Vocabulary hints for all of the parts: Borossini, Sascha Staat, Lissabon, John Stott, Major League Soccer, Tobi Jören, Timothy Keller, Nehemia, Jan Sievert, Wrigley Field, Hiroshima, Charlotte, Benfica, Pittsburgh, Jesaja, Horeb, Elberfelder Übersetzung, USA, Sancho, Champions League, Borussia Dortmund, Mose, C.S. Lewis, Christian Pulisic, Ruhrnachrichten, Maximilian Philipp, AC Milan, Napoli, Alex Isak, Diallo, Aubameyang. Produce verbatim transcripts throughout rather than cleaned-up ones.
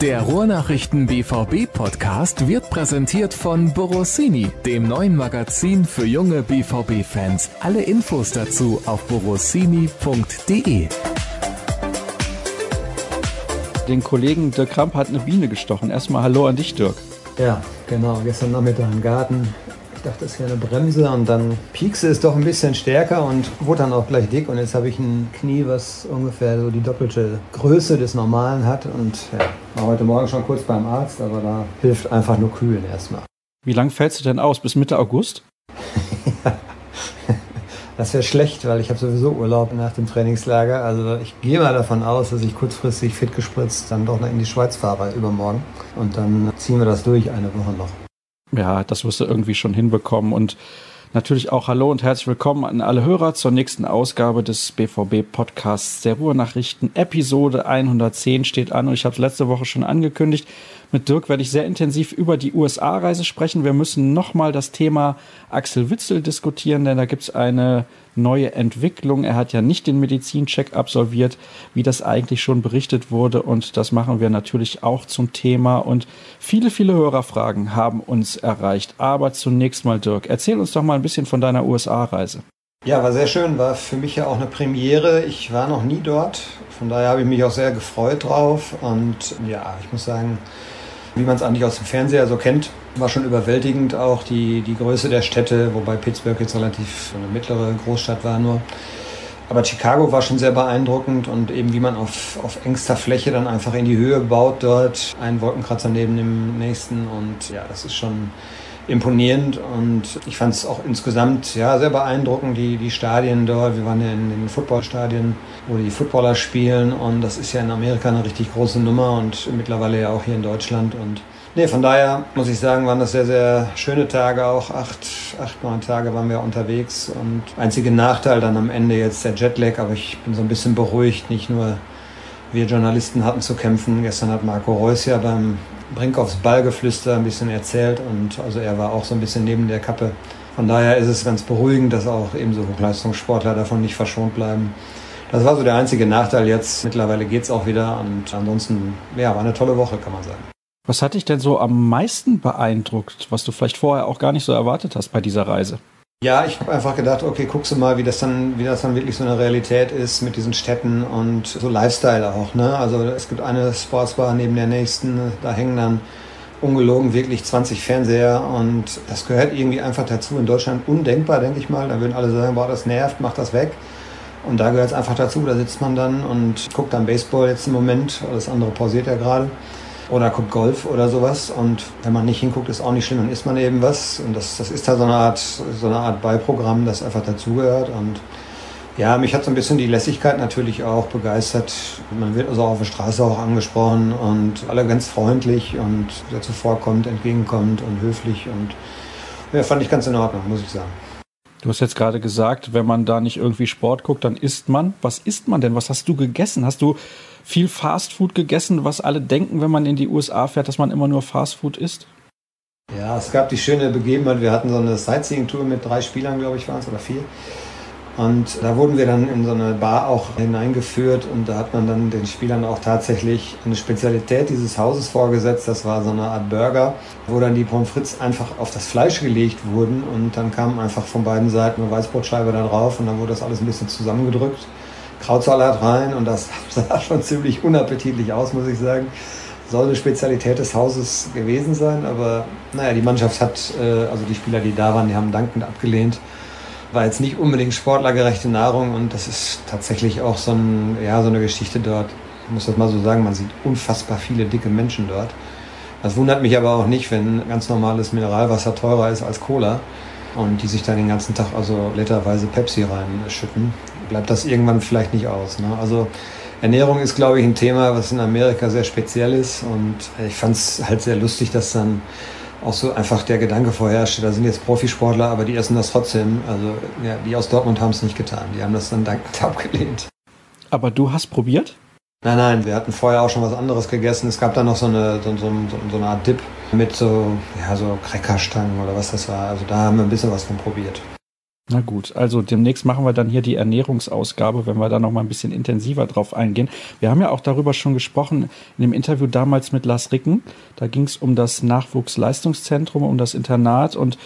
Der Ruhrnachrichten B V B-Podcast wird präsentiert von Borossini, dem neuen Magazin für junge B V B-Fans. Alle Infos dazu auf borossini punkt de. Den Kollegen Dirk Kramp hat eine Biene gestochen. Erstmal Hallo an dich, Dirk. Ja, genau. Gestern Nachmittag im Garten. Ich dachte, das wäre eine Bremse und dann piekste es doch ein bisschen stärker und wurde dann auch gleich dick. Und jetzt habe ich ein Knie, was ungefähr so die doppelte Größe des Normalen hat. Und ja, war heute Morgen schon kurz beim Arzt, aber da hilft einfach nur kühlen erstmal. Wie lange fällst du denn aus? Bis Mitte August? Das wäre schlecht, weil ich habe sowieso Urlaub nach dem Trainingslager. Also ich gehe mal davon aus, dass ich kurzfristig fit gespritzt dann doch noch in die Schweiz fahre übermorgen. Und dann ziehen wir das durch eine Woche noch. Ja, das wirst du irgendwie schon hinbekommen. Und natürlich auch Hallo und herzlich willkommen an alle Hörer zur nächsten Ausgabe des B V B-Podcasts der Ruhrnachrichten. Episode hundertzehn steht an und ich habe es letzte Woche schon angekündigt. Mit Dirk werde ich sehr intensiv über die U S A-Reise sprechen. Wir müssen nochmal das Thema Axel Witsel diskutieren, denn da gibt es eine neue Entwicklung. Er hat ja nicht den Medizincheck absolviert, wie das eigentlich schon berichtet wurde. Und das machen wir natürlich auch zum Thema. Und viele, viele Hörerfragen haben uns erreicht. Aber zunächst mal, Dirk, erzähl uns doch mal ein bisschen von deiner U S A-Reise. Ja, war sehr schön. War für mich ja auch eine Premiere. Ich war noch nie dort. Von daher habe ich mich auch sehr gefreut drauf. Und ja, ich muss sagen, wie man es eigentlich aus dem Fernseher so kennt, war schon überwältigend auch die, die Größe der Städte, wobei Pittsburgh jetzt relativ eine mittlere Großstadt war nur. Aber Chicago war schon sehr beeindruckend und eben wie man auf, auf engster Fläche dann einfach in die Höhe baut dort, einen Wolkenkratzer neben dem nächsten und ja, das ist schon imponierend und ich fand es auch insgesamt ja, sehr beeindruckend, die, die Stadien dort. Wir waren ja in den Footballstadien, wo die Footballer spielen und das ist ja in Amerika eine richtig große Nummer und mittlerweile ja auch hier in Deutschland. Und nee, von daher muss ich sagen, waren das sehr, sehr schöne Tage auch. Acht, acht, neun Tage waren wir unterwegs und einziger Nachteil dann am Ende jetzt der Jetlag, aber ich bin so ein bisschen beruhigt, nicht nur wir Journalisten hatten zu kämpfen. Gestern hat Marco Reus ja beim Brinkhoffs Ballgeflüster ein bisschen erzählt und also er war auch so ein bisschen neben der Kappe. Von daher ist es ganz beruhigend, dass auch eben so Hochleistungssportler davon nicht verschont bleiben. Das war so der einzige Nachteil jetzt. Mittlerweile geht's auch wieder und ansonsten, ja, war eine tolle Woche, kann man sagen. Was hat dich denn so am meisten beeindruckt, was du vielleicht vorher auch gar nicht so erwartet hast bei dieser Reise? Ja, ich habe einfach gedacht, okay, guckst du mal, wie das dann, wie das dann wirklich so eine Realität ist mit diesen Städten und so Lifestyle auch, ne? Also es gibt eine Sportsbar neben der nächsten, da hängen dann ungelogen wirklich zwanzig Fernseher und das gehört irgendwie einfach dazu. In Deutschland undenkbar, denke ich mal. Da würden alle sagen, boah, das nervt, mach das weg. Und da gehört es einfach dazu. Da sitzt man dann und guckt dann Baseball jetzt im Moment. Das andere pausiert ja gerade. Oder guckt Golf oder sowas und wenn man nicht hinguckt, ist auch nicht schlimm, dann isst man eben was und das, das ist da so eine Art, so eine Art Beiprogramm, das einfach dazugehört und ja, mich hat so ein bisschen die Lässigkeit natürlich auch begeistert. Man wird also auf der Straße auch angesprochen und alle ganz freundlich und zuvorkommt, entgegenkommt und höflich und ja, fand ich ganz in Ordnung, muss ich sagen. Du hast jetzt gerade gesagt, wenn man da nicht irgendwie Sport guckt, dann isst man. Was isst man denn? Was hast du gegessen? Hast du viel Fastfood gegessen, was alle denken, wenn man in die U S A fährt, dass man immer nur Fastfood isst? Ja, es gab die schöne Begebenheit. Wir hatten so eine Sightseeing-Tour mit drei Spielern, glaube ich, waren es, oder vier. Und da wurden wir dann in so eine Bar auch hineingeführt und da hat man dann den Spielern auch tatsächlich eine Spezialität dieses Hauses vorgesetzt. Das war so eine Art Burger, wo dann die Pommes frites einfach auf das Fleisch gelegt wurden und dann kam einfach von beiden Seiten eine Weißbrotscheibe da drauf und dann wurde das alles ein bisschen zusammengedrückt. Krautsalat rein und das sah schon ziemlich unappetitlich aus, muss ich sagen. Soll eine Spezialität des Hauses gewesen sein, aber naja, die Mannschaft hat, also die Spieler, die da waren, die haben dankend abgelehnt. War jetzt nicht unbedingt sportlergerechte Nahrung und das ist tatsächlich auch so, ein, ja, so eine Geschichte dort. Ich muss das mal so sagen, man sieht unfassbar viele dicke Menschen dort. Das wundert mich aber auch nicht, wenn ganz normales Mineralwasser teurer ist als Cola und die sich dann den ganzen Tag also literweise Pepsi reinschütten. Bleibt das irgendwann vielleicht nicht aus. Ne? Also Ernährung ist, glaube ich, ein Thema, was in Amerika sehr speziell ist und ich fand es halt sehr lustig, dass dann auch so einfach der Gedanke vorherrscht, da sind jetzt Profisportler, aber die essen das trotzdem. Also ja, die aus Dortmund haben es nicht getan. Die haben das dann dankend abgelehnt. Aber du hast probiert? Nein, nein, wir hatten vorher auch schon was anderes gegessen. Es gab dann noch so eine, so, so, so eine Art Dip mit so, ja, so Crackerstangen oder was das war. Also da haben wir ein bisschen was von probiert. Na gut, also demnächst machen wir dann hier die Ernährungsausgabe, wenn wir da noch mal ein bisschen intensiver drauf eingehen. Wir haben ja auch darüber schon gesprochen in dem Interview damals mit Lars Ricken. Da ging es um das Nachwuchsleistungszentrum, um das Internat, und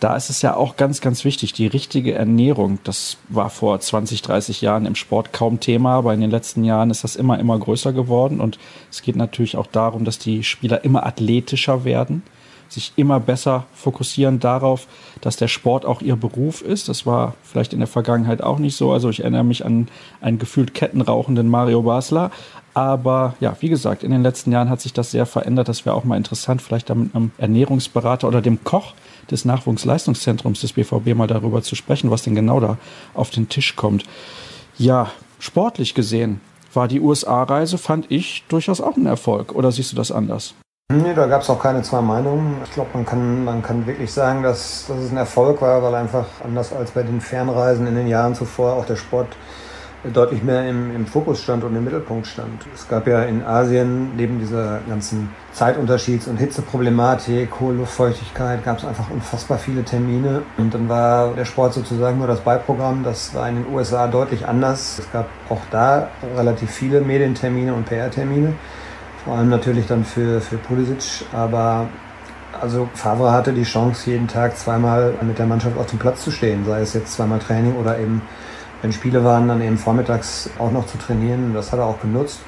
da ist es ja auch ganz, ganz wichtig, die richtige Ernährung. Das war vor zwanzig, dreißig Jahren im Sport kaum Thema, aber in den letzten Jahren ist das immer, immer größer geworden, und es geht natürlich auch darum, dass die Spieler immer athletischer werden, sich immer besser fokussieren darauf, dass der Sport auch ihr Beruf ist. Das war vielleicht in der Vergangenheit auch nicht so. Also ich erinnere mich an einen gefühlt kettenrauchenden Mario Basler. Aber ja, wie gesagt, in den letzten Jahren hat sich das sehr verändert. Das wäre auch mal interessant, vielleicht da mit einem Ernährungsberater oder dem Koch des Nachwuchsleistungszentrums des B V B mal darüber zu sprechen, was denn genau da auf den Tisch kommt. Ja, sportlich gesehen war die U S A-Reise, fand ich, durchaus auch ein Erfolg. Oder siehst du das anders? Nee, da gab es auch keine zwei Meinungen. Ich glaube, man kann, man kann wirklich sagen, dass, dass es ein Erfolg war, weil einfach anders als bei den Fernreisen in den Jahren zuvor auch der Sport deutlich mehr im, im Fokus stand und im Mittelpunkt stand. Es gab ja in Asien neben dieser ganzen Zeitunterschieds- und Hitzeproblematik, hohe Luftfeuchtigkeit, gab es einfach unfassbar viele Termine. Und dann war der Sport sozusagen nur das Beiprogramm. Das war in den U S A deutlich anders. Es gab auch da relativ viele Medientermine und P R-Termine. Vor allem natürlich dann für, für Pulisic, aber also Favre hatte die Chance, jeden Tag zweimal mit der Mannschaft auf dem Platz zu stehen, sei es jetzt zweimal Training oder eben, wenn Spiele waren, dann eben vormittags auch noch zu trainieren. Das hat er auch genutzt.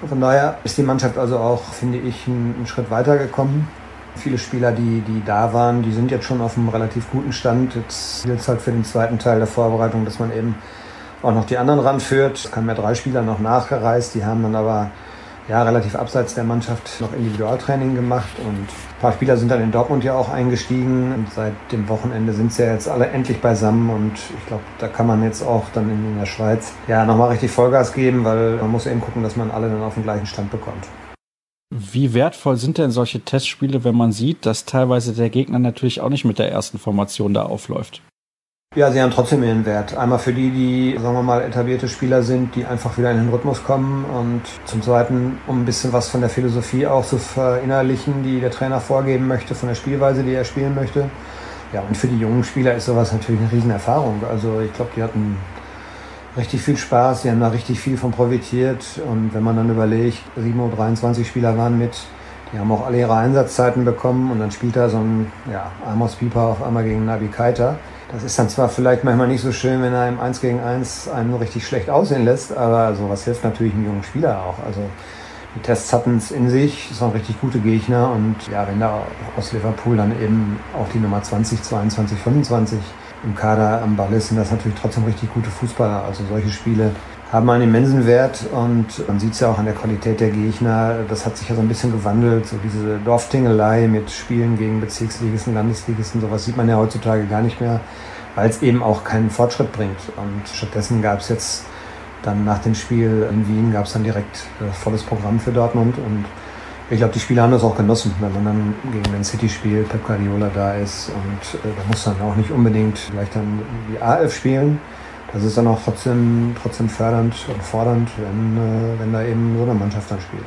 Und von daher ist die Mannschaft also auch, finde ich, einen, einen Schritt weiter gekommen. Viele Spieler, die, die da waren, die sind jetzt schon auf einem relativ guten Stand. Jetzt gilt es halt für den zweiten Teil der Vorbereitung, dass man eben auch noch die anderen ranführt. Es kamen ja drei Spieler noch nachgereist, die haben dann aber ja relativ abseits der Mannschaft noch Individualtraining gemacht, und ein paar Spieler sind dann in Dortmund ja auch eingestiegen, und seit dem Wochenende sind sie ja jetzt alle endlich beisammen, und ich glaube, da kann man jetzt auch dann in der Schweiz ja nochmal richtig Vollgas geben, weil man muss eben gucken, dass man alle dann auf den gleichen Stand bekommt. Wie wertvoll sind denn solche Testspiele, wenn man sieht, dass teilweise der Gegner natürlich auch nicht mit der ersten Formation da aufläuft? Ja, sie haben trotzdem ihren Wert. Einmal für die, die, sagen wir mal, etablierte Spieler sind, die einfach wieder in den Rhythmus kommen, und zum Zweiten, um ein bisschen was von der Philosophie auch zu verinnerlichen, die der Trainer vorgeben möchte, von der Spielweise, die er spielen möchte. Ja, und für die jungen Spieler ist sowas natürlich eine Riesenerfahrung. Also ich glaube, die hatten richtig viel Spaß, die haben da richtig viel von profitiert, und wenn man dann überlegt, siebenundzwanzig Spieler waren mit, die haben auch alle ihre Einsatzzeiten bekommen, und dann spielt da so ein ja, Amos Pieper auf einmal gegen Nabi Keiter. Das ist dann zwar vielleicht manchmal nicht so schön, wenn er einem eins gegen eins einen richtig schlecht aussehen lässt, aber sowas hilft natürlich einem jungen Spieler auch. Also die Tests hatten es in sich, es waren richtig gute Gegner, und ja, wenn da aus Liverpool dann eben auch die Nummer zwanzig, zweiundzwanzig, fünfundzwanzig im Kader am Ball ist, sind das natürlich trotzdem richtig gute Fußballer. Also solche Spiele haben einen immensen Wert, und man sieht es ja auch an der Qualität der Gegner. Das hat sich ja so ein bisschen gewandelt, so diese Dorftingelei mit Spielen gegen Bezirksligisten, Landesligisten, sowas sieht man ja heutzutage gar nicht mehr, weil es eben auch keinen Fortschritt bringt. Und stattdessen gab es jetzt dann nach dem Spiel in Wien gab es dann direkt äh, volles Programm für Dortmund, und ich glaube, die Spieler haben das auch genossen, wenn man dann gegen Man City spielt, Pep Guardiola da ist, und äh, da muss dann auch nicht unbedingt vielleicht dann die A elf spielen. Das ist dann auch trotzdem, trotzdem fördernd und fordernd, wenn, wenn da eben so eine Mannschaft dann spielt.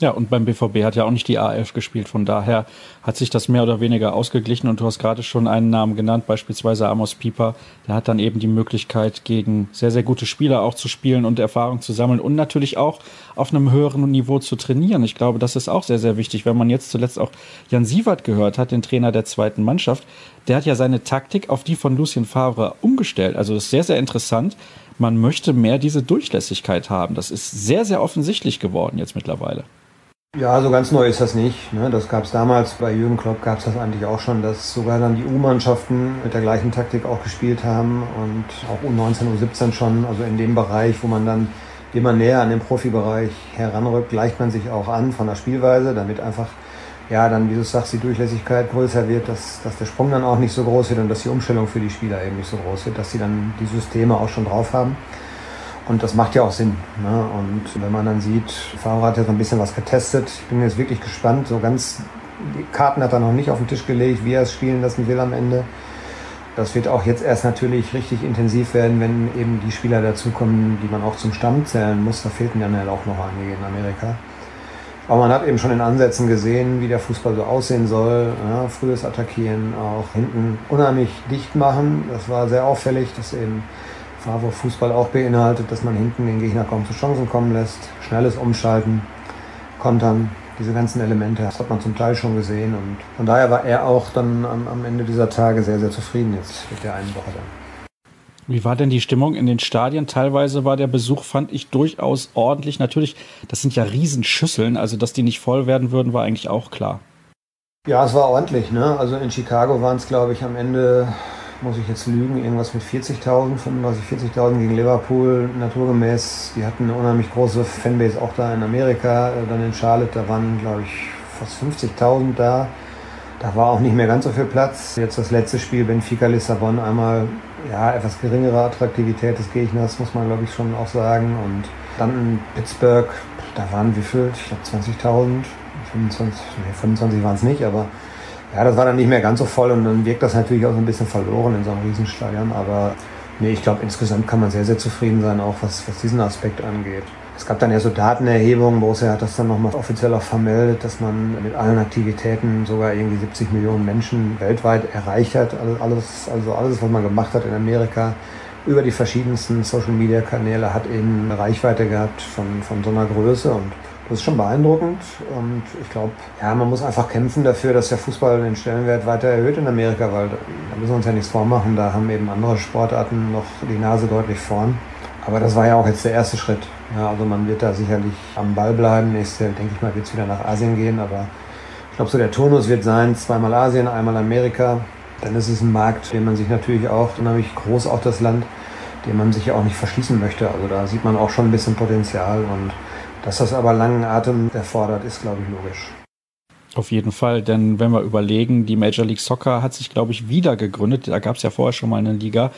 Ja, und beim B V B hat ja auch nicht die A elf gespielt. Von daher hat sich das mehr oder weniger ausgeglichen. Und du hast gerade schon einen Namen genannt, beispielsweise Amos Pieper. Der hat dann eben die Möglichkeit, gegen sehr, sehr gute Spieler auch zu spielen und Erfahrung zu sammeln und natürlich auch auf einem höheren Niveau zu trainieren. Ich glaube, das ist auch sehr, sehr wichtig. Wenn man jetzt zuletzt auch Jan Sievert gehört hat, den Trainer der zweiten Mannschaft, der hat ja seine Taktik auf die von Lucien Favre umgestellt. Also das ist sehr, sehr interessant. Man möchte mehr diese Durchlässigkeit haben. Das ist sehr, sehr offensichtlich geworden jetzt mittlerweile. Ja, so ganz neu ist das nicht. Ne? Das gab es damals, bei Jürgen Klopp gab es das eigentlich auch schon, dass sogar dann die U-Mannschaften mit der gleichen Taktik auch gespielt haben, und auch U neunzehn, U siebzehn schon, also in dem Bereich, wo man dann immer näher an den Profibereich heranrückt, gleicht man sich auch an von der Spielweise, damit einfach, ja, dann, wie du sagst, die Durchlässigkeit größer wird, dass, dass der Sprung dann auch nicht so groß wird und dass die Umstellung für die Spieler eben nicht so groß wird, dass sie dann die Systeme auch schon drauf haben. Und das macht ja auch Sinn. Ne? Und wenn man dann sieht, Favre hat ja so ein bisschen was getestet. Ich bin jetzt wirklich gespannt. So ganz, die Karten hat er noch nicht auf den Tisch gelegt, wie er es spielen lassen will am Ende. Das wird auch jetzt erst natürlich richtig intensiv werden, wenn eben die Spieler dazukommen, die man auch zum Stamm zählen muss. Da fehlten dann ja auch noch einige in Amerika. Aber man hat eben schon in Ansätzen gesehen, wie der Fußball so aussehen soll. Ja, frühes Attackieren, auch hinten unheimlich dicht machen. Das war sehr auffällig, dass eben Favre Fußball auch beinhaltet, dass man hinten den Gegner kaum zu Chancen kommen lässt. Schnelles Umschalten, Kontern, diese ganzen Elemente, das hat man zum Teil schon gesehen. Und von daher war er auch dann am, am Ende dieser Tage sehr, sehr zufrieden jetzt mit der einen Woche dann. Wie war denn die Stimmung in den Stadien? Teilweise war der Besuch, fand ich, durchaus ordentlich. Natürlich, das sind ja Riesenschüsseln, also dass die nicht voll werden würden, war eigentlich auch klar. Ja, es war ordentlich, ne? Also in Chicago waren es, glaube ich, am Ende, muss ich jetzt lügen, irgendwas mit vierzigtausend, fünfunddreißigtausend, vierzigtausend gegen Liverpool, naturgemäß. Die hatten eine unheimlich große Fanbase auch da in Amerika, dann in Charlotte, da waren, glaube ich, fast fünfzigtausend da. Da war auch nicht mehr ganz so viel Platz. Jetzt das letzte Spiel, Benfica Lissabon, einmal ja etwas geringere Attraktivität des Gegners, muss man, glaube ich, schon auch sagen. Und dann in Pittsburgh, da waren wie viel? Ich glaube zwanzigtausend, fünfundzwanzig, nee, fünfundzwanzig waren es nicht, aber ja, das war dann nicht mehr ganz so voll und dann wirkt das natürlich auch so ein bisschen verloren in so einem Riesenstadion. Aber nee, ich glaube, insgesamt kann man sehr, sehr zufrieden sein, auch was, was diesen Aspekt angeht. Es gab dann ja so Datenerhebungen, Borussia hat das dann nochmal offiziell auch vermeldet, dass man mit allen Aktivitäten sogar irgendwie siebzig Millionen Menschen weltweit erreicht hat. Also alles, also alles, was man gemacht hat in Amerika, über die verschiedensten Social-Media-Kanäle, hat eben eine Reichweite gehabt von, von so einer Größe. Und das ist schon beeindruckend. Und ich glaube, ja, man muss einfach kämpfen dafür, dass der Fußball den Stellenwert weiter erhöht in Amerika, weil da müssen wir uns ja nichts vormachen. Da haben eben andere Sportarten noch die Nase deutlich vorn. Aber das war ja auch jetzt der erste Schritt. Ja, also man wird da sicherlich am Ball bleiben. Nächstes Jahr, denke ich mal, wird es wieder nach Asien gehen. Aber ich glaube, so der Turnus wird sein, zweimal Asien, einmal Amerika. Dann ist es ein Markt, den man sich natürlich auch, nämlich groß auch das Land, den man sich ja auch nicht verschließen möchte. Also da sieht man auch schon ein bisschen Potenzial. Und dass das aber langen Atem erfordert, ist, glaube ich, logisch. Auf jeden Fall, denn wenn wir überlegen, die Major League Soccer hat sich, glaube ich, wieder gegründet. Da gab es ja vorher schon mal eine Liga.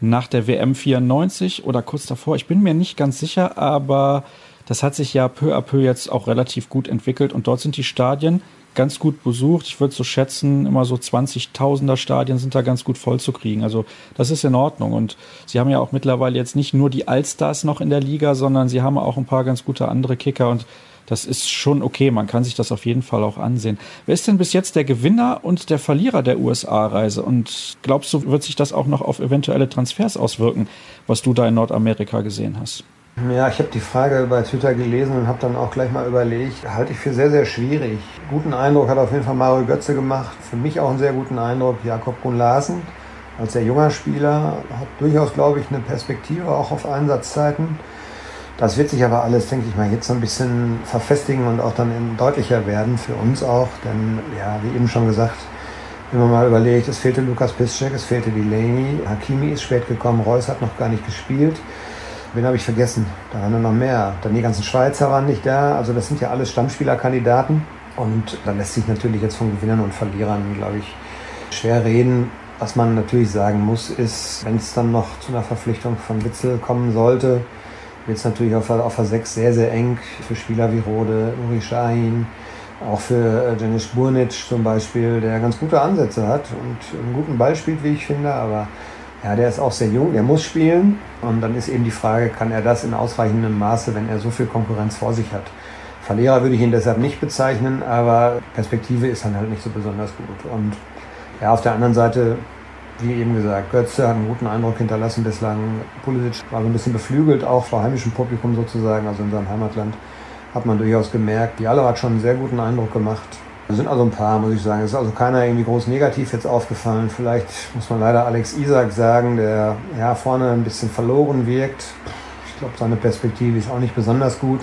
Nach der W M vierundneunzig oder kurz davor, ich bin mir nicht ganz sicher, aber das hat sich ja peu à peu jetzt auch relativ gut entwickelt und dort sind die Stadien ganz gut besucht. Ich würde so schätzen, immer so zwanzigtausender Stadien sind da ganz gut voll zu kriegen. Also das ist in Ordnung und sie haben ja auch mittlerweile jetzt nicht nur die Allstars noch in der Liga, sondern sie haben auch ein paar ganz gute andere Kicker und das ist schon okay, man kann sich das auf jeden Fall auch ansehen. Wer ist denn bis jetzt der Gewinner und der Verlierer der U S A-Reise? Und glaubst du, wird sich das auch noch auf eventuelle Transfers auswirken, was du da in Nordamerika gesehen hast? Ja, ich habe die Frage bei Twitter gelesen und habe dann auch gleich mal überlegt, halte ich für sehr, sehr schwierig. Guten Eindruck hat auf jeden Fall Mario Götze gemacht. Für mich auch einen sehr guten Eindruck Jacob Bruun Larsen. Als sehr junger Spieler hat durchaus, glaube ich, eine Perspektive auch auf Einsatzzeiten. Das wird sich aber alles, denke ich mal, jetzt so ein bisschen verfestigen und auch dann deutlicher werden für uns auch. Denn, ja, wie eben schon gesagt, wenn man mal überlegt, es fehlte Lukas Piszczek, es fehlte Delaney, Hakimi ist spät gekommen, Reus hat noch gar nicht gespielt. Wen habe ich vergessen? Da waren nur noch mehr. Dann die ganzen Schweizer waren nicht da. Also das sind ja alles Stammspielerkandidaten. Und da lässt sich natürlich jetzt von Gewinnern und Verlierern, glaube ich, schwer reden. Was man natürlich sagen muss, ist, wenn es dann noch zu einer Verpflichtung von Witsel kommen sollte, wird es natürlich auf, auf der sechs sehr, sehr eng für Spieler wie Rode, Uri Sahin, auch für Janis Burnic zum Beispiel, der ganz gute Ansätze hat und einen guten Ball spielt, wie ich finde. Aber ja, der ist auch sehr jung, der muss spielen. Und dann ist eben die Frage, kann er das in ausreichendem Maße, wenn er so viel Konkurrenz vor sich hat? Verlierer würde ich ihn deshalb nicht bezeichnen, aber Perspektive ist dann halt nicht so besonders gut. Und ja, auf der anderen Seite, wie eben gesagt, Götze hat einen guten Eindruck hinterlassen bislang. Pulisic war so ein bisschen beflügelt, auch vor heimischem Publikum sozusagen, also in seinem Heimatland, hat man durchaus gemerkt. Diallo hat schon einen sehr guten Eindruck gemacht. Es sind also ein paar, muss ich sagen. Es ist also keiner irgendwie groß negativ jetzt aufgefallen. Vielleicht muss man leider Alex Isak sagen, der ja vorne ein bisschen verloren wirkt. Ich glaube, seine Perspektive ist auch nicht besonders gut.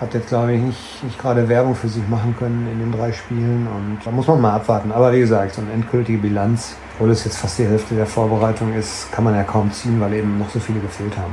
Hat jetzt, glaube ich, nicht, nicht gerade Werbung für sich machen können in den drei Spielen. Und da muss man mal abwarten. Aber wie gesagt, so eine endgültige Bilanz, obwohl es jetzt fast die Hälfte der Vorbereitung ist, kann man ja kaum ziehen, weil eben noch so viele gefehlt haben.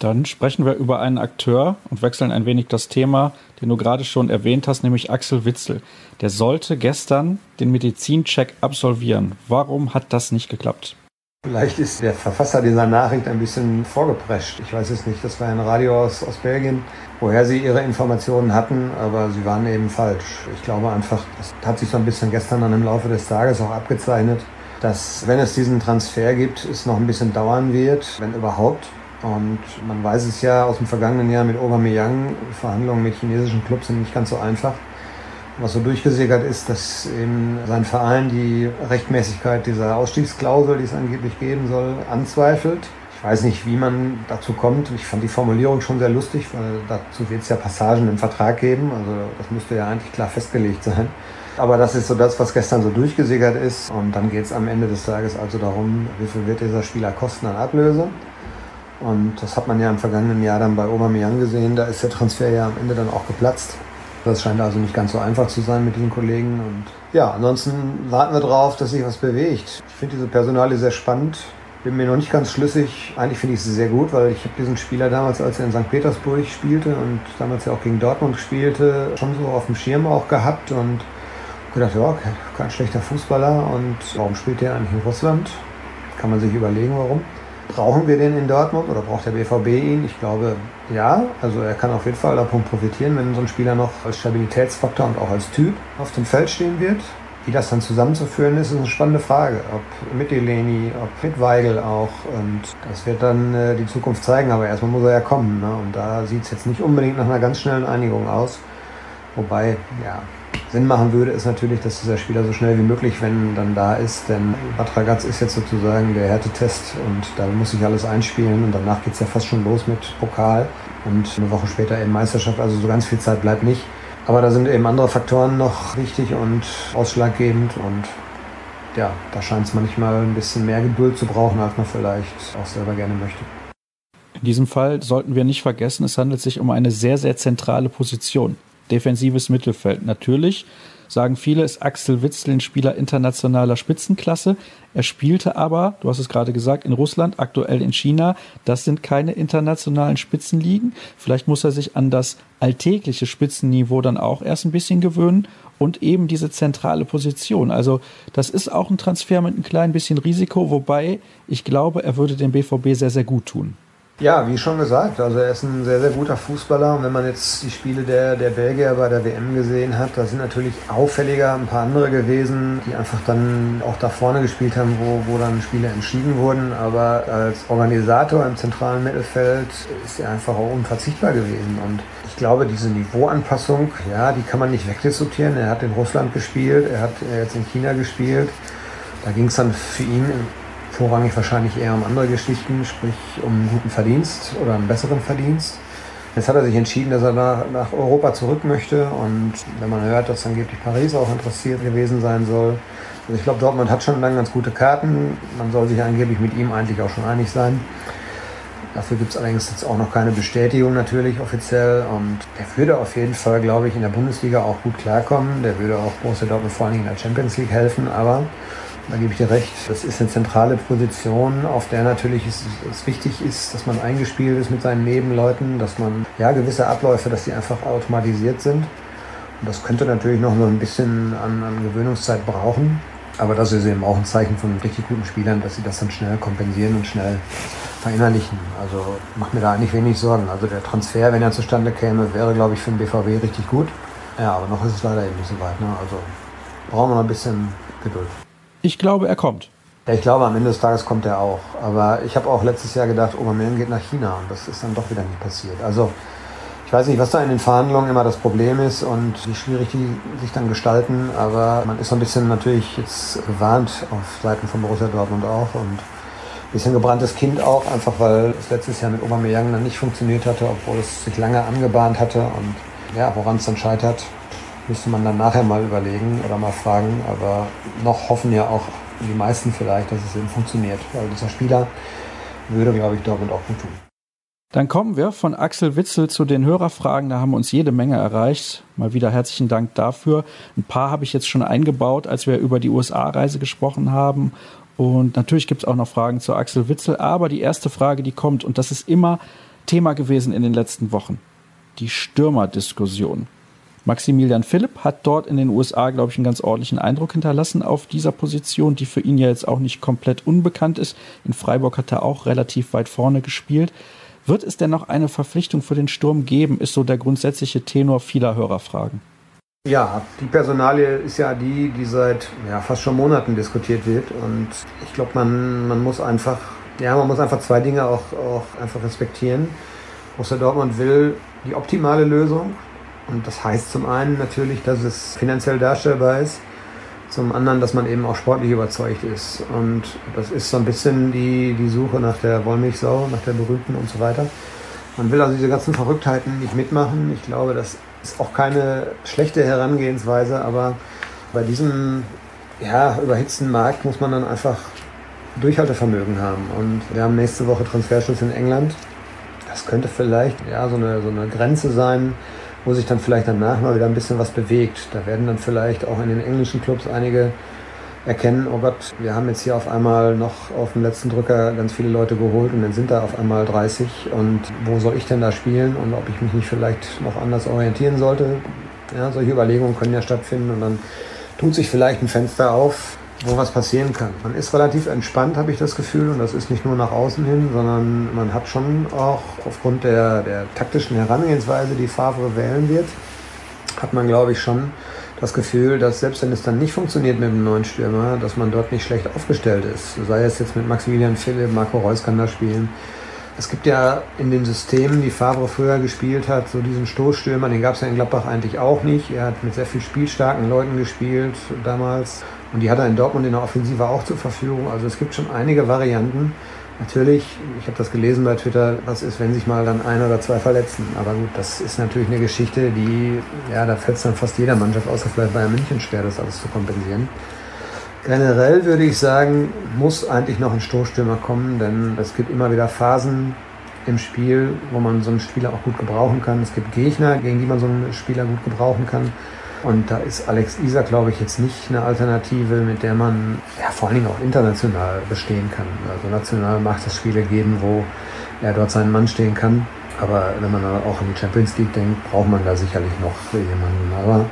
Dann sprechen wir über einen Akteur und wechseln ein wenig das Thema, den du gerade schon erwähnt hast, nämlich Axel Witsel. Der sollte gestern den Medizincheck absolvieren. Warum hat das nicht geklappt? Vielleicht ist der Verfasser dieser Nachricht ein bisschen vorgeprescht. Ich weiß es nicht, das war ein Radio aus, aus Belgien, woher sie ihre Informationen hatten, aber sie waren eben falsch. Ich glaube einfach, das hat sich so ein bisschen gestern dann im Laufe des Tages auch abgezeichnet, dass, wenn es diesen Transfer gibt, es noch ein bisschen dauern wird, wenn überhaupt. Und man weiß es ja aus dem vergangenen Jahr mit Aubameyang, Verhandlungen mit chinesischen Clubs sind nicht ganz so einfach. Was so durchgesickert ist, dass eben sein Verein die Rechtmäßigkeit dieser Ausstiegsklausel, die es angeblich geben soll, anzweifelt. Ich weiß nicht, wie man dazu kommt. Ich fand die Formulierung schon sehr lustig, weil dazu wird es ja Passagen im Vertrag geben. Also das müsste ja eigentlich klar festgelegt sein. Aber das ist so das, was gestern so durchgesickert ist. Und dann geht es am Ende des Tages also darum, wie viel wird dieser Spieler kosten an Ablöse. Und das hat man ja im vergangenen Jahr dann bei Aubameyang gesehen. Da ist der Transfer ja am Ende dann auch geplatzt. Das scheint also nicht ganz so einfach zu sein mit diesen Kollegen. Und ja, ansonsten warten wir drauf, dass sich was bewegt. Ich finde diese Personalie sehr spannend. Bin mir noch nicht ganz schlüssig. Eigentlich finde ich sie sehr gut, weil ich habe diesen Spieler damals, als er in Sankt Petersburg spielte und damals ja auch gegen Dortmund spielte, schon so auf dem Schirm auch gehabt und gedacht, ja, kein schlechter Fußballer. Und warum spielt der eigentlich in Russland? Kann man sich überlegen, warum. Brauchen wir den in Dortmund oder braucht der B V B ihn? Ich glaube, ja. Also er kann auf jeden Fall davon profitieren, wenn so ein Spieler noch als Stabilitätsfaktor und auch als Typ auf dem Feld stehen wird. Wie das dann zusammenzuführen ist, ist eine spannende Frage. Ob mit Delaney, ob mit Weigl auch. Und das wird dann äh, die Zukunft zeigen. Aber erstmal muss er ja kommen. Ne? Und da sieht es jetzt nicht unbedingt nach einer ganz schnellen Einigung aus. Wobei, ja, Sinn machen würde es natürlich, dass dieser Spieler so schnell wie möglich, wenn dann da ist, denn Bad Ragaz ist jetzt sozusagen der Härtetest und da muss sich alles einspielen und danach geht es ja fast schon los mit Pokal und eine Woche später eben Meisterschaft, also so ganz viel Zeit bleibt nicht. Aber da sind eben andere Faktoren noch wichtig und ausschlaggebend und ja, da scheint es manchmal ein bisschen mehr Geduld zu brauchen, als man vielleicht auch selber gerne möchte. In diesem Fall sollten wir nicht vergessen, es handelt sich um eine sehr, sehr zentrale Position. Defensives Mittelfeld. Natürlich, sagen viele, ist Axel Witsel ein Spieler internationaler Spitzenklasse. Er spielte aber, du hast es gerade gesagt, in Russland, aktuell in China. Das sind keine internationalen Spitzenligen. Vielleicht muss er sich an das alltägliche Spitzenniveau dann auch erst ein bisschen gewöhnen und eben diese zentrale Position. Also das ist auch ein Transfer mit ein klein bisschen Risiko, wobei ich glaube, er würde dem B V B sehr, sehr gut tun. Ja, wie schon gesagt, also er ist ein sehr, sehr guter Fußballer und wenn man jetzt die Spiele der, der Belgier bei der W M gesehen hat, da sind natürlich auffälliger ein paar andere gewesen, die einfach dann auch da vorne gespielt haben, wo, wo dann Spiele entschieden wurden, aber als Organisator im zentralen Mittelfeld ist er einfach auch unverzichtbar gewesen und ich glaube, diese Niveauanpassung, ja, die kann man nicht wegdiskutieren. Er hat in Russland gespielt, er hat jetzt in China gespielt, da ging es dann für ihn vorrangig wahrscheinlich eher um andere Geschichten, sprich um einen guten Verdienst oder einen besseren Verdienst. Jetzt hat er sich entschieden, dass er nach, nach Europa zurück möchte und wenn man hört, dass angeblich Paris auch interessiert gewesen sein soll. Also ich glaube, Dortmund hat schon lange ganz gute Karten. Man soll sich angeblich mit ihm eigentlich auch schon einig sein. Dafür gibt es allerdings jetzt auch noch keine Bestätigung natürlich offiziell und der würde auf jeden Fall, glaube ich, in der Bundesliga auch gut klarkommen. Der würde auch Borussia Dortmund vor allen Dingen in der Champions League helfen, aber da gebe ich dir recht, das ist eine zentrale Position, auf der natürlich es, es wichtig ist, dass man eingespielt ist mit seinen Nebenleuten, dass man ja gewisse Abläufe, dass die einfach automatisiert sind. Und das könnte natürlich noch so ein bisschen an, an Gewöhnungszeit brauchen. Aber das ist eben auch ein Zeichen von richtig guten Spielern, dass sie das dann schnell kompensieren und schnell verinnerlichen. Also macht mir da eigentlich wenig Sorgen. Also der Transfer, wenn er zustande käme, wäre, glaube ich, für den B V B richtig gut. Ja, aber noch ist es leider eben nicht so weit. Ne? Also brauchen wir noch ein bisschen Geduld. Ich glaube, er kommt. Ja, ich glaube, am Ende des Tages kommt er auch. Aber ich habe auch letztes Jahr gedacht, Aubameyang geht nach China. Und das ist dann doch wieder nicht passiert. Also ich weiß nicht, was da in den Verhandlungen immer das Problem ist und wie schwierig die sich dann gestalten. Aber man ist so ein bisschen natürlich jetzt gewarnt auf Seiten von Borussia Dortmund auch. Und ein bisschen gebranntes Kind auch, einfach weil es letztes Jahr mit Aubameyang dann nicht funktioniert hatte, obwohl es sich lange angebahnt hatte. Und ja, woran es dann scheitert, müsste man dann nachher mal überlegen oder mal fragen, aber noch hoffen ja auch die meisten vielleicht, dass es eben funktioniert, weil dieser Spieler würde, glaube ich, Dortmund auch gut tun. Dann kommen wir von Axel Witsel zu den Hörerfragen, da haben uns jede Menge erreicht. Mal wieder herzlichen Dank dafür. Ein paar habe ich jetzt schon eingebaut, als wir über die U S A-Reise gesprochen haben. Und natürlich gibt es auch noch Fragen zu Axel Witsel, aber die erste Frage, die kommt, und das ist immer Thema gewesen in den letzten Wochen, die Stürmerdiskussion. Maximilian Philipp hat dort in den U S A, glaube ich, einen ganz ordentlichen Eindruck hinterlassen auf dieser Position, die für ihn ja jetzt auch nicht komplett unbekannt ist. In Freiburg hat er auch relativ weit vorne gespielt. Wird es denn noch eine Verpflichtung für den Sturm geben, ist so der grundsätzliche Tenor vieler Hörerfragen. Ja, die Personalie ist ja die, die seit ja, fast schon Monaten diskutiert wird. Und ich glaube, man, man muss einfach Ja, man muss einfach zwei Dinge auch, auch einfach respektieren. Borussia Dortmund will die optimale Lösung. Und das heißt zum einen natürlich, dass es finanziell darstellbar ist. Zum anderen, dass man eben auch sportlich überzeugt ist. Und das ist so ein bisschen die, die Suche nach der Wollmilchsau, nach der Berühmten und so weiter. Man will also diese ganzen Verrücktheiten nicht mitmachen. Ich glaube, das ist auch keine schlechte Herangehensweise. Aber bei diesem ja, überhitzten Markt muss man dann einfach Durchhaltevermögen haben. Und wir haben nächste Woche Transferschluss in England. Das könnte vielleicht ja, so eine, so eine Grenze sein, wo sich dann vielleicht danach mal wieder ein bisschen was bewegt. Da werden dann vielleicht auch in den englischen Clubs einige erkennen, oh Gott, wir haben jetzt hier auf einmal noch auf dem letzten Drücker ganz viele Leute geholt und dann sind da auf einmal dreißig und wo soll ich denn da spielen und ob ich mich nicht vielleicht noch anders orientieren sollte. Ja, solche Überlegungen können ja stattfinden und dann tut sich vielleicht ein Fenster auf, wo was passieren kann. Man ist relativ entspannt, habe ich das Gefühl, und das ist nicht nur nach außen hin, sondern man hat schon auch aufgrund der, der taktischen Herangehensweise, die Favre wählen wird, hat man, glaube ich, schon das Gefühl, dass selbst wenn es dann nicht funktioniert mit dem neuen Stürmer, dass man dort nicht schlecht aufgestellt ist. Sei es jetzt mit Maximilian Philipp, Marco Reus kann da spielen. Es gibt ja in den Systemen, die Favre früher gespielt hat, so diesen Stoßstürmer, den gab es ja in Gladbach eigentlich auch nicht. Er hat mit sehr viel spielstarken Leuten gespielt damals. Und die hat er in Dortmund in der Offensive auch zur Verfügung. Also es gibt schon einige Varianten. Natürlich, ich habe das gelesen bei Twitter, was ist, wenn sich mal dann ein oder zwei verletzen. Aber gut, das ist natürlich eine Geschichte, die, ja, da fällt es dann fast jeder Mannschaft, außer vielleicht Bayern München, schwer, das alles zu kompensieren. Generell würde ich sagen, muss eigentlich noch ein Stoßstürmer kommen, denn es gibt immer wieder Phasen im Spiel, wo man so einen Spieler auch gut gebrauchen kann. Es gibt Gegner, gegen die man so einen Spieler gut gebrauchen kann. Und da ist Alex Isak, glaube ich, jetzt nicht eine Alternative, mit der man ja, vor allen Dingen auch international bestehen kann. Also national macht es Spiele geben, wo er dort seinen Mann stehen kann. Aber wenn man auch an die Champions League denkt, braucht man da sicherlich noch jemanden. Aber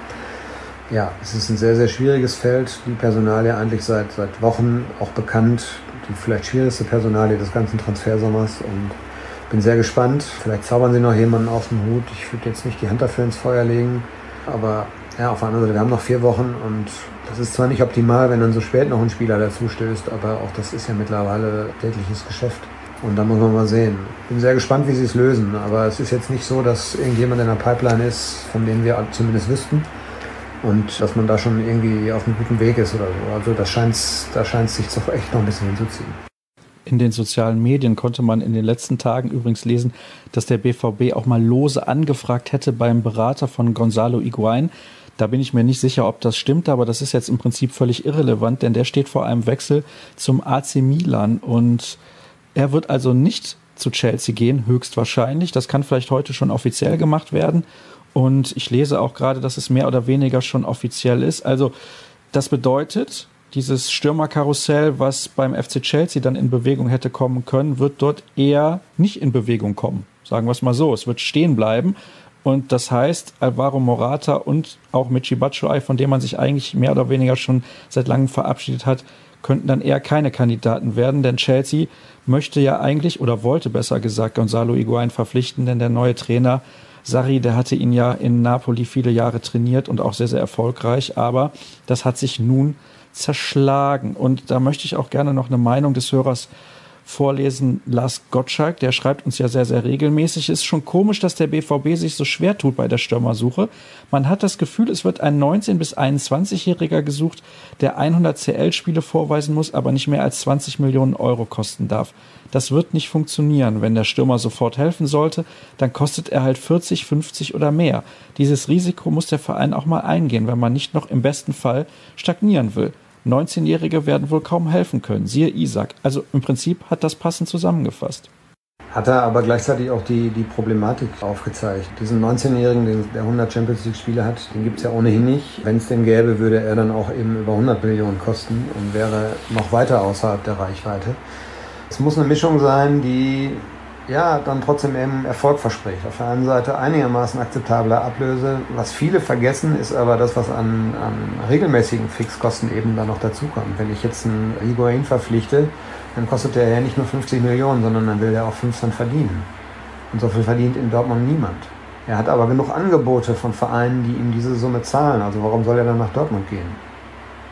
ja, es ist ein sehr, sehr schwieriges Feld. Die Personalie eigentlich seit, seit Wochen auch bekannt. Die vielleicht schwierigste Personalie des ganzen Transfersommers. Und bin sehr gespannt. Vielleicht zaubern sie noch jemanden aus dem Hut. Ich würde jetzt nicht die Hand dafür ins Feuer legen. Aber ja, auf der anderen Seite, wir haben noch vier Wochen und das ist zwar nicht optimal, wenn dann so spät noch ein Spieler dazu stößt, aber auch das ist ja mittlerweile tägliches Geschäft. Und da muss man mal sehen. Bin sehr gespannt, wie sie es lösen, aber es ist jetzt nicht so, dass irgendjemand in der Pipeline ist, von dem wir zumindest wüssten und dass man da schon irgendwie auf einem guten Weg ist oder so. Also das scheint's, da scheint es sich doch echt noch ein bisschen hinzuziehen. In den sozialen Medien konnte man in den letzten Tagen übrigens lesen, dass der B V B auch mal lose angefragt hätte beim Berater von Gonzalo Higuaín. Da bin ich mir nicht sicher, ob das stimmt, aber das ist jetzt im Prinzip völlig irrelevant, denn der steht vor einem Wechsel zum A C Milan und er wird also nicht zu Chelsea gehen, höchstwahrscheinlich. Das kann vielleicht heute schon offiziell gemacht werden und ich lese auch gerade, dass es mehr oder weniger schon offiziell ist. Also das bedeutet, dieses Stürmerkarussell, was beim F C Chelsea dann in Bewegung hätte kommen können, wird dort eher nicht in Bewegung kommen. Sagen wir es mal so, es wird stehen bleiben. Und das heißt, Alvaro Morata und auch Michy Batshuayi, von dem man sich eigentlich mehr oder weniger schon seit langem verabschiedet hat, könnten dann eher keine Kandidaten werden. Denn Chelsea möchte ja eigentlich, oder wollte besser gesagt, Gonzalo Higuaín verpflichten. Denn der neue Trainer Sarri, der hatte ihn ja in Napoli viele Jahre trainiert und auch sehr, sehr erfolgreich. Aber das hat sich nun zerschlagen. Und da möchte ich auch gerne noch eine Meinung des Hörers vorlesen, Lars Gottschalk, der schreibt uns ja sehr, sehr regelmäßig. Es ist schon komisch, dass der B V B sich so schwer tut bei der Stürmersuche. Man hat das Gefühl, es wird ein neunzehn- bis einundzwanzigjähriger gesucht, der hundert C L-Spiele vorweisen muss, aber nicht mehr als zwanzig Millionen Euro kosten darf. Das wird nicht funktionieren. Wenn der Stürmer sofort helfen sollte, dann kostet er halt vierzig, fünfzig oder mehr. Dieses Risiko muss der Verein auch mal eingehen, wenn man nicht noch im besten Fall stagnieren will. neunzehnjährige werden wohl kaum helfen können, siehe Isak. Also im Prinzip hat das passend zusammengefasst. Hat er aber gleichzeitig auch die, die Problematik aufgezeigt. Diesen neunzehnjährigen, den, der hundert Champions League Spiele hat, den gibt es ja ohnehin nicht. Wenn es den gäbe, würde er dann auch eben über hundert Millionen kosten und wäre noch weiter außerhalb der Reichweite. Es muss eine Mischung sein, die ja dann trotzdem eben Erfolg verspricht. Auf der einen Seite einigermaßen akzeptable Ablöse. Was viele vergessen, ist aber das, was an, an regelmäßigen Fixkosten eben dann noch dazukommt. Wenn ich jetzt einen Higuaín verpflichte, dann kostet der ja nicht nur fünfzig Millionen, sondern dann will der auch fünfzehn verdienen. Und so viel verdient in Dortmund niemand. Er hat aber genug Angebote von Vereinen, die ihm diese Summe zahlen. Also warum soll er dann nach Dortmund gehen?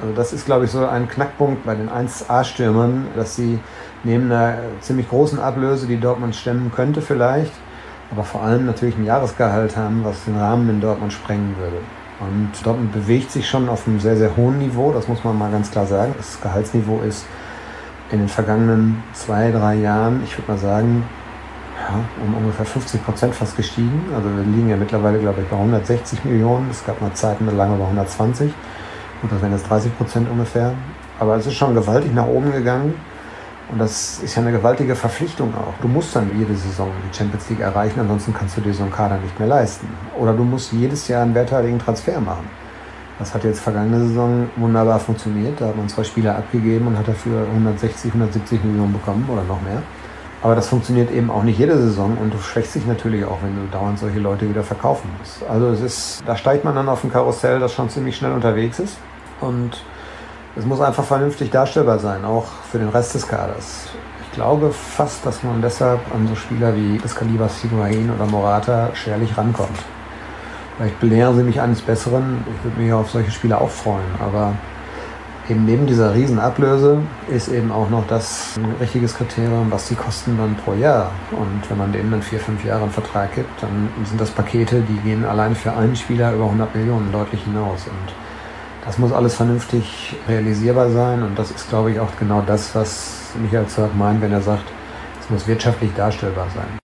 Also das ist, glaube ich, so ein Knackpunkt bei den eins A-Stürmern, dass sie neben einer ziemlich großen Ablöse, die Dortmund stemmen könnte vielleicht, aber vor allem natürlich ein Jahresgehalt haben, was den Rahmen in Dortmund sprengen würde. Und Dortmund bewegt sich schon auf einem sehr, sehr hohen Niveau, das muss man mal ganz klar sagen. Das Gehaltsniveau ist in den vergangenen zwei, drei Jahren, ich würde mal sagen, ja, um ungefähr fünfzig Prozent fast gestiegen. Also wir liegen ja mittlerweile, glaube ich, bei hundertsechzig Millionen. Es gab mal Zeiten lange bei hundertzwanzig. Gut, das wären jetzt dreißig Prozent ungefähr. Aber es ist schon gewaltig nach oben gegangen. Und das ist ja eine gewaltige Verpflichtung auch. Du musst dann jede Saison die Champions League erreichen, ansonsten kannst du dir so einen Kader nicht mehr leisten. Oder du musst jedes Jahr einen werthaltigen Transfer machen. Das hat jetzt vergangene Saison wunderbar funktioniert. Da hat man zwei Spieler abgegeben und hat dafür hundertsechzig, hundertsiebzig Millionen bekommen oder noch mehr. Aber das funktioniert eben auch nicht jede Saison und du schwächst dich natürlich auch, wenn du dauernd solche Leute wieder verkaufen musst. Also es ist, da steigt man dann auf ein Karussell, das schon ziemlich schnell unterwegs ist. Und es muss einfach vernünftig darstellbar sein, auch für den Rest des Kaders. Ich glaube fast, dass man deshalb an so Spieler wie des Kalibers Higuaín oder Morata schwerlich rankommt. Vielleicht belehren sie mich eines Besseren. Ich würde mich auf solche Spieler auch freuen, aber eben neben dieser riesen Ablöse ist eben auch noch das ein richtiges Kriterium, was die kosten dann pro Jahr. Und wenn man denen dann vier, fünf Jahre einen Vertrag gibt, dann sind das Pakete, die gehen allein für einen Spieler über hundert Millionen deutlich hinaus. Und das muss alles vernünftig realisierbar sein. Und das ist, glaube ich, auch genau das, was Michael Zorc meint, wenn er sagt, es muss wirtschaftlich darstellbar sein.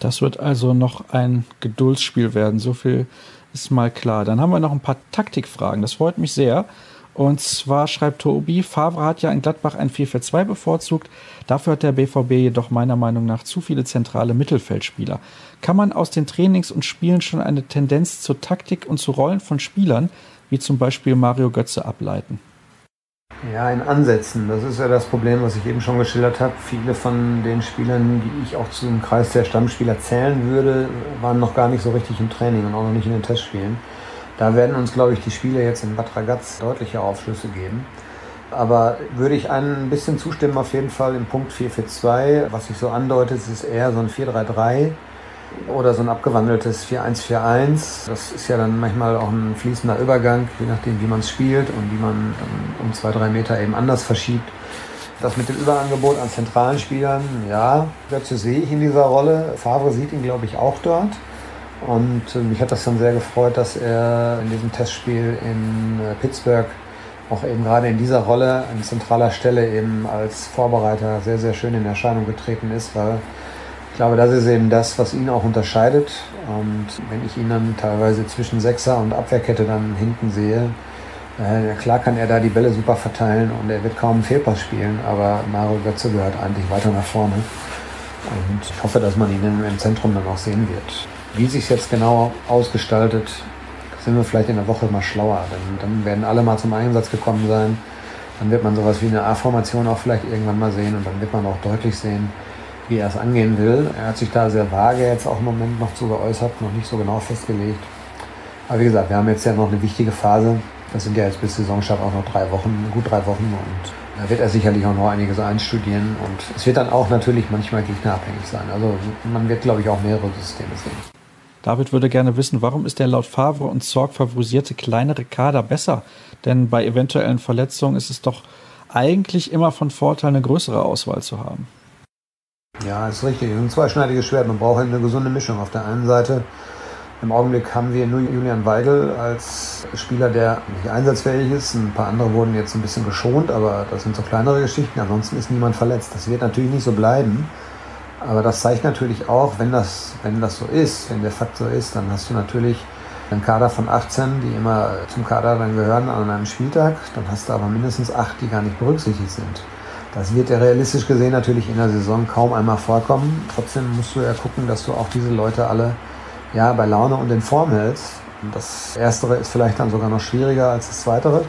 Das wird also noch ein Geduldsspiel werden. So viel ist mal klar. Dann haben wir noch ein paar Taktikfragen. Das freut mich sehr. Und zwar schreibt Tobi, Favre hat ja in Gladbach ein vier vier zwei bevorzugt. Dafür hat der B V B jedoch meiner Meinung nach zu viele zentrale Mittelfeldspieler. Kann man aus den Trainings und Spielen schon eine Tendenz zur Taktik und zu Rollen von Spielern, wie zum Beispiel Mario Götze, ableiten? Ja, in Ansätzen. Das ist ja das Problem, was ich eben schon geschildert habe. Viele von den Spielern, die ich auch zum Kreis der Stammspieler zählen würde, waren noch gar nicht so richtig im Training und auch noch nicht in den Testspielen. Da werden uns, glaube ich, die Spiele jetzt in Bad Ragaz deutliche Aufschlüsse geben. Aber würde ich einem ein bisschen zustimmen, auf jeden Fall im Punkt vier vier zwei. Was sich so andeutet, ist eher so ein vier drei drei oder so ein abgewandeltes vier eins vier eins. Das ist ja dann manchmal auch ein fließender Übergang, je nachdem, wie man es spielt und wie man um zwei, drei Meter eben anders verschiebt. Das mit dem Überangebot an zentralen Spielern, ja, Götze sehe ich in dieser Rolle. Favre sieht ihn, glaube ich, auch dort. Und mich hat das dann sehr gefreut, dass er in diesem Testspiel in Pittsburgh auch eben gerade in dieser Rolle an zentraler Stelle eben als Vorbereiter sehr, sehr schön in Erscheinung getreten ist, weil ich glaube, das ist eben das, was ihn auch unterscheidet. Und wenn ich ihn dann teilweise zwischen Sechser und Abwehrkette dann hinten sehe, äh, klar kann er da die Bälle super verteilen und er wird kaum einen Fehlpass spielen, aber Mario Götze gehört eigentlich weiter nach vorne. Und ich hoffe, dass man ihn im Zentrum dann auch sehen wird. Wie sich es jetzt genau ausgestaltet, sind wir vielleicht in der Woche mal schlauer. Denn dann werden alle mal zum Einsatz gekommen sein. Dann wird man sowas wie eine A-Formation auch vielleicht irgendwann mal sehen. Und dann wird man auch deutlich sehen, wie er es angehen will. Er hat sich da sehr vage jetzt auch im Moment noch zu geäußert, noch nicht so genau festgelegt. Aber wie gesagt, wir haben jetzt ja noch eine wichtige Phase. Das sind ja jetzt bis Saisonstart auch noch drei Wochen, gut drei Wochen. Und da wird er sicherlich auch noch einiges einstudieren. Und es wird dann auch natürlich manchmal gegnerabhängig sein. Also man wird, glaube ich, auch mehrere Systeme sehen. David würde gerne wissen, warum ist der laut Favre und Zorc favorisierte kleinere Kader besser? Denn bei eventuellen Verletzungen ist es doch eigentlich immer von Vorteil, eine größere Auswahl zu haben. Ja, ist richtig. Ein zweischneidiges Schwert. Man braucht eine gesunde Mischung. Auf der einen Seite, im Augenblick haben wir nur Julian Weigl als Spieler, der nicht einsatzfähig ist. Ein paar andere wurden jetzt ein bisschen geschont, aber das sind so kleinere Geschichten. Ansonsten ist niemand verletzt. Das wird natürlich nicht so bleiben. Aber das zeigt natürlich auch, wenn das, wenn das so ist, wenn der Fakt so ist, dann hast du natürlich einen Kader von achtzehn, die immer zum Kader dann gehören an einem Spieltag. Dann hast du aber mindestens acht, die gar nicht berücksichtigt sind. Das wird ja realistisch gesehen natürlich in der Saison kaum einmal vorkommen. Trotzdem musst du ja gucken, dass du auch diese Leute alle ja, bei Laune und in Form hältst. Das Erstere ist vielleicht dann sogar noch schwieriger als das Zweitere.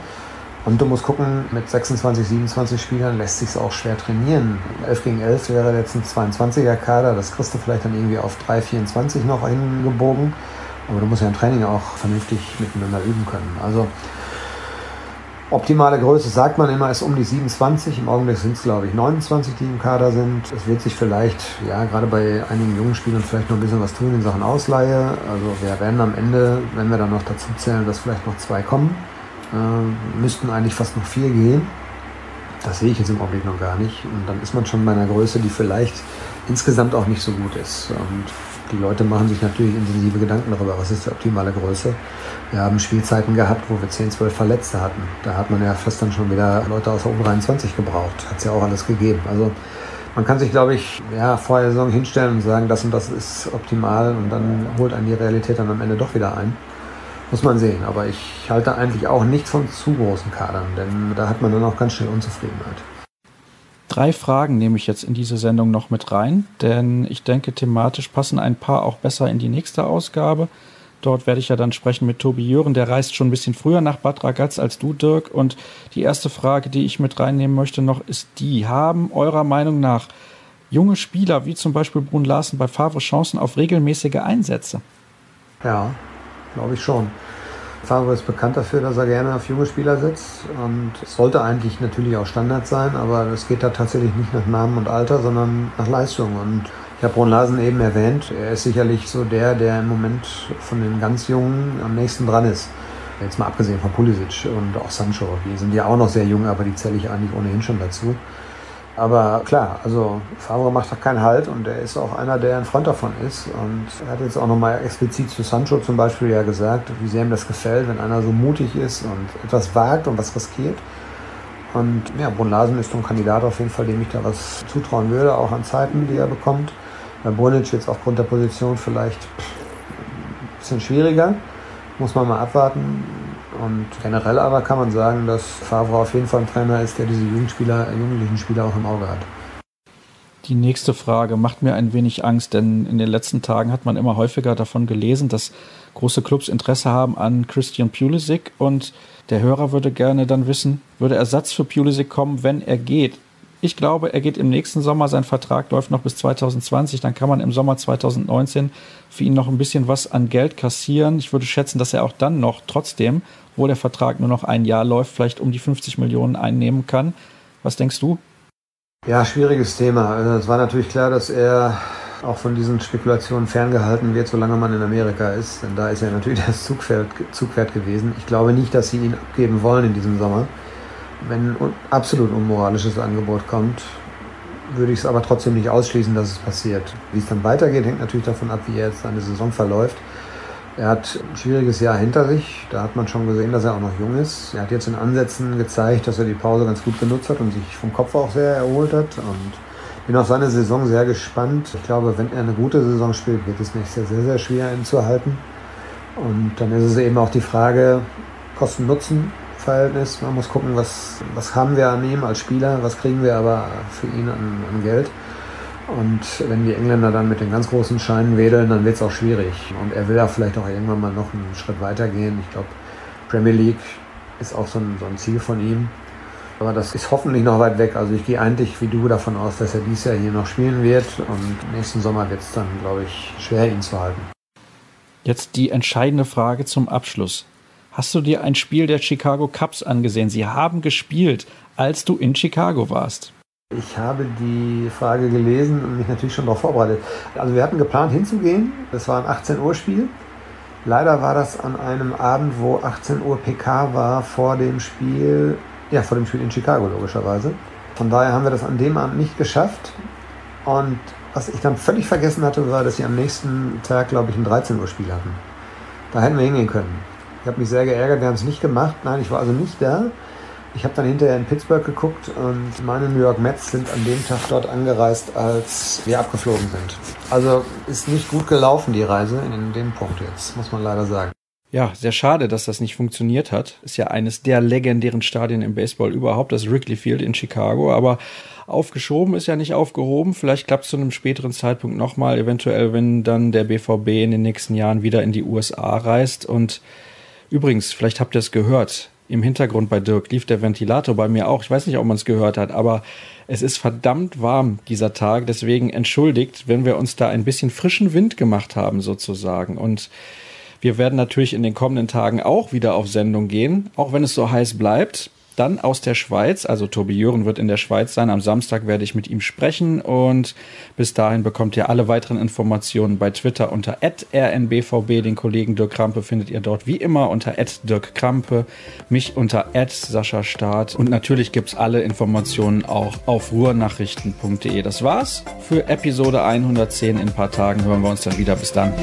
Und du musst gucken, mit sechsundzwanzig, siebenundzwanzig Spielern lässt sich es auch schwer trainieren. elf gegen elf wäre jetzt ein zweiundzwanziger-Kader, das kriegst du vielleicht dann irgendwie auf drei, vierundzwanzig noch hingebogen. Aber du musst ja im Training auch vernünftig miteinander üben können. Also optimale Größe, sagt man immer, ist um die siebenundzwanzig. Im Augenblick sind es, glaube ich, neunundzwanzig, die im Kader sind. Es wird sich vielleicht, ja, gerade bei einigen jungen Spielern vielleicht noch ein bisschen was tun in Sachen Ausleihe. Also wir werden am Ende, wenn wir dann noch dazu zählen, dass vielleicht noch zwei kommen. äh, müssten eigentlich fast noch vier gehen. Das sehe ich jetzt im Augenblick noch gar nicht. Und dann ist man schon bei einer Größe, die vielleicht insgesamt auch nicht so gut ist. Und die Leute machen sich natürlich intensive Gedanken darüber, was ist die optimale Größe. Wir haben Spielzeiten gehabt, wo wir zehn, zwölf Verletzte hatten. Da hat man ja fast dann schon wieder Leute aus der U dreiundzwanzig gebraucht. Hat es ja auch alles gegeben. Also man kann sich, glaube ich, ja, vor der Saison hinstellen und sagen, das und das ist optimal. Und dann holt einen die Realität dann am Ende doch wieder ein. Muss man sehen. Aber ich halte eigentlich auch nichts von zu großen Kadern, denn da hat man dann auch ganz schnell Unzufriedenheit. Drei Fragen nehme ich jetzt in diese Sendung noch mit rein, denn ich denke, thematisch passen ein paar auch besser in die nächste Ausgabe. Dort werde ich ja dann sprechen mit Tobi Jören, der reist schon ein bisschen früher nach Bad Ragaz als du, Dirk. Und die erste Frage, die ich mit reinnehmen möchte noch, ist die: Haben eurer Meinung nach junge Spieler wie zum Beispiel Bruun Larsen bei Favre Chancen auf regelmäßige Einsätze? Ja, glaube ich schon. Favre ist bekannt dafür, dass er gerne auf junge Spieler setzt, und es sollte eigentlich natürlich auch Standard sein, aber es geht da tatsächlich nicht nach Namen und Alter, sondern nach Leistung. Und ich habe Bruun Larsen eben erwähnt, er ist sicherlich so der, der im Moment von den ganz Jungen am nächsten dran ist. Jetzt mal abgesehen von Pulisic und auch Sancho, die sind ja auch noch sehr jung, aber die zähle ich eigentlich ohnehin schon dazu. Aber klar, also Favre macht da keinen Halt, und er ist auch einer, der ein Freund davon ist. Und er hat jetzt auch nochmal explizit zu Sancho zum Beispiel ja gesagt, wie sehr ihm das gefällt, wenn einer so mutig ist und etwas wagt und was riskiert. Und ja, Bruun Larsen ist so ein Kandidat auf jeden Fall, dem ich da was zutrauen würde, auch an Zeiten, die er bekommt. Bei Brunic jetzt aufgrund der Position vielleicht ein bisschen schwieriger, muss man mal abwarten. Und generell aber kann man sagen, dass Favre auf jeden Fall ein Trainer ist, der diese Jugendspieler, jugendlichen Spieler auch im Auge hat. Die nächste Frage macht mir ein wenig Angst, denn in den letzten Tagen hat man immer häufiger davon gelesen, dass große Clubs Interesse haben an Christian Pulisic, und der Hörer würde gerne dann wissen, würde Ersatz für Pulisic kommen, wenn er geht? Ich glaube, er geht im nächsten Sommer, sein Vertrag läuft noch bis zwanzig zwanzig, dann kann man im Sommer zwanzig neunzehn für ihn noch ein bisschen was an Geld kassieren. Ich würde schätzen, dass er auch dann noch trotzdem, wo der Vertrag nur noch ein Jahr läuft, vielleicht um die fünfzig Millionen einnehmen kann. Was denkst du? Ja, schwieriges Thema. Also es war natürlich klar, dass er auch von diesen Spekulationen ferngehalten wird, solange man in Amerika ist. Denn da ist er natürlich das Zugpferd, Zugpferd gewesen. Ich glaube nicht, dass sie ihn abgeben wollen in diesem Sommer. Wenn ein absolut unmoralisches Angebot kommt, würde ich es aber trotzdem nicht ausschließen, dass es passiert. Wie es dann weitergeht, hängt natürlich davon ab, wie er jetzt seine Saison verläuft. Er hat ein schwieriges Jahr hinter sich. Da hat man schon gesehen, dass er auch noch jung ist. Er hat jetzt in Ansätzen gezeigt, dass er die Pause ganz gut genutzt hat und sich vom Kopf auch sehr erholt hat. Und bin auf seine Saison sehr gespannt. Ich glaube, wenn er eine gute Saison spielt, wird es nächstes Jahr sehr, sehr schwer, ihn zu halten. Und dann ist es eben auch die Frage Kosten-Nutzen. Verhältnis. Man muss gucken, was, was haben wir an ihm als Spieler, was kriegen wir aber für ihn an, an Geld. Und wenn die Engländer dann mit den ganz großen Scheinen wedeln, dann wird es auch schwierig. Und er will ja vielleicht auch irgendwann mal noch einen Schritt weiter gehen. Ich glaube, Premier League ist auch so ein, so ein Ziel von ihm. Aber das ist hoffentlich noch weit weg. Also ich gehe eigentlich wie du davon aus, dass er dieses Jahr hier noch spielen wird. Und nächsten Sommer wird es dann, glaube ich, schwer, ihn zu halten. Jetzt die entscheidende Frage zum Abschluss. Hast du dir ein Spiel der Chicago Cubs angesehen? Sie haben gespielt, als du in Chicago warst. Ich habe die Frage gelesen und mich natürlich schon darauf vorbereitet. Also wir hatten geplant hinzugehen. Das war ein achtzehn Uhr Spiel. Leider war das an einem Abend, wo achtzehn Uhr P K war vor dem Spiel, ja, vor dem Spiel in Chicago logischerweise. Von daher haben wir das an dem Abend nicht geschafft. Und was ich dann völlig vergessen hatte, war, dass sie am nächsten Tag, glaube ich, ein dreizehn Uhr Spiel hatten. Da hätten wir hingehen können. Ich habe mich sehr geärgert, wir haben es nicht gemacht. Nein, ich war also nicht da. Ich habe dann hinterher in Pittsburgh geguckt, und meine New York Mets sind an dem Tag dort angereist, als wir abgeflogen sind. Also ist nicht gut gelaufen, die Reise in dem Punkt jetzt, muss man leider sagen. Ja, sehr schade, dass das nicht funktioniert hat. Ist ja eines der legendären Stadien im Baseball überhaupt, das Wrigley Field in Chicago. Aber aufgeschoben ist ja nicht aufgehoben. Vielleicht klappt es zu einem späteren Zeitpunkt nochmal, eventuell wenn dann der B V B in den nächsten Jahren wieder in die U S A reist. Und übrigens, vielleicht habt ihr es gehört, im Hintergrund bei Dirk lief der Ventilator bei mir auch. Ich weiß nicht, ob man es gehört hat, aber es ist verdammt warm dieser Tag. Deswegen entschuldigt, wenn wir uns da ein bisschen frischen Wind gemacht haben sozusagen. Und wir werden natürlich in den kommenden Tagen auch wieder auf Sendung gehen, auch wenn es so heiß bleibt. dann aus der Schweiz. Also Tobi Jüren wird in der Schweiz sein. Am Samstag werde ich mit ihm sprechen. Und bis dahin bekommt ihr alle weiteren Informationen bei Twitter unter at r n b v b. Den Kollegen Dirk Krampe findet ihr dort wie immer unter at dirk krampe. Mich unter at sascha staat. Und natürlich gibt es alle Informationen auch auf ruhrnachrichten punkt de. Das war's für Episode hundertzehn. In ein paar Tagen hören wir uns dann wieder. Bis dann.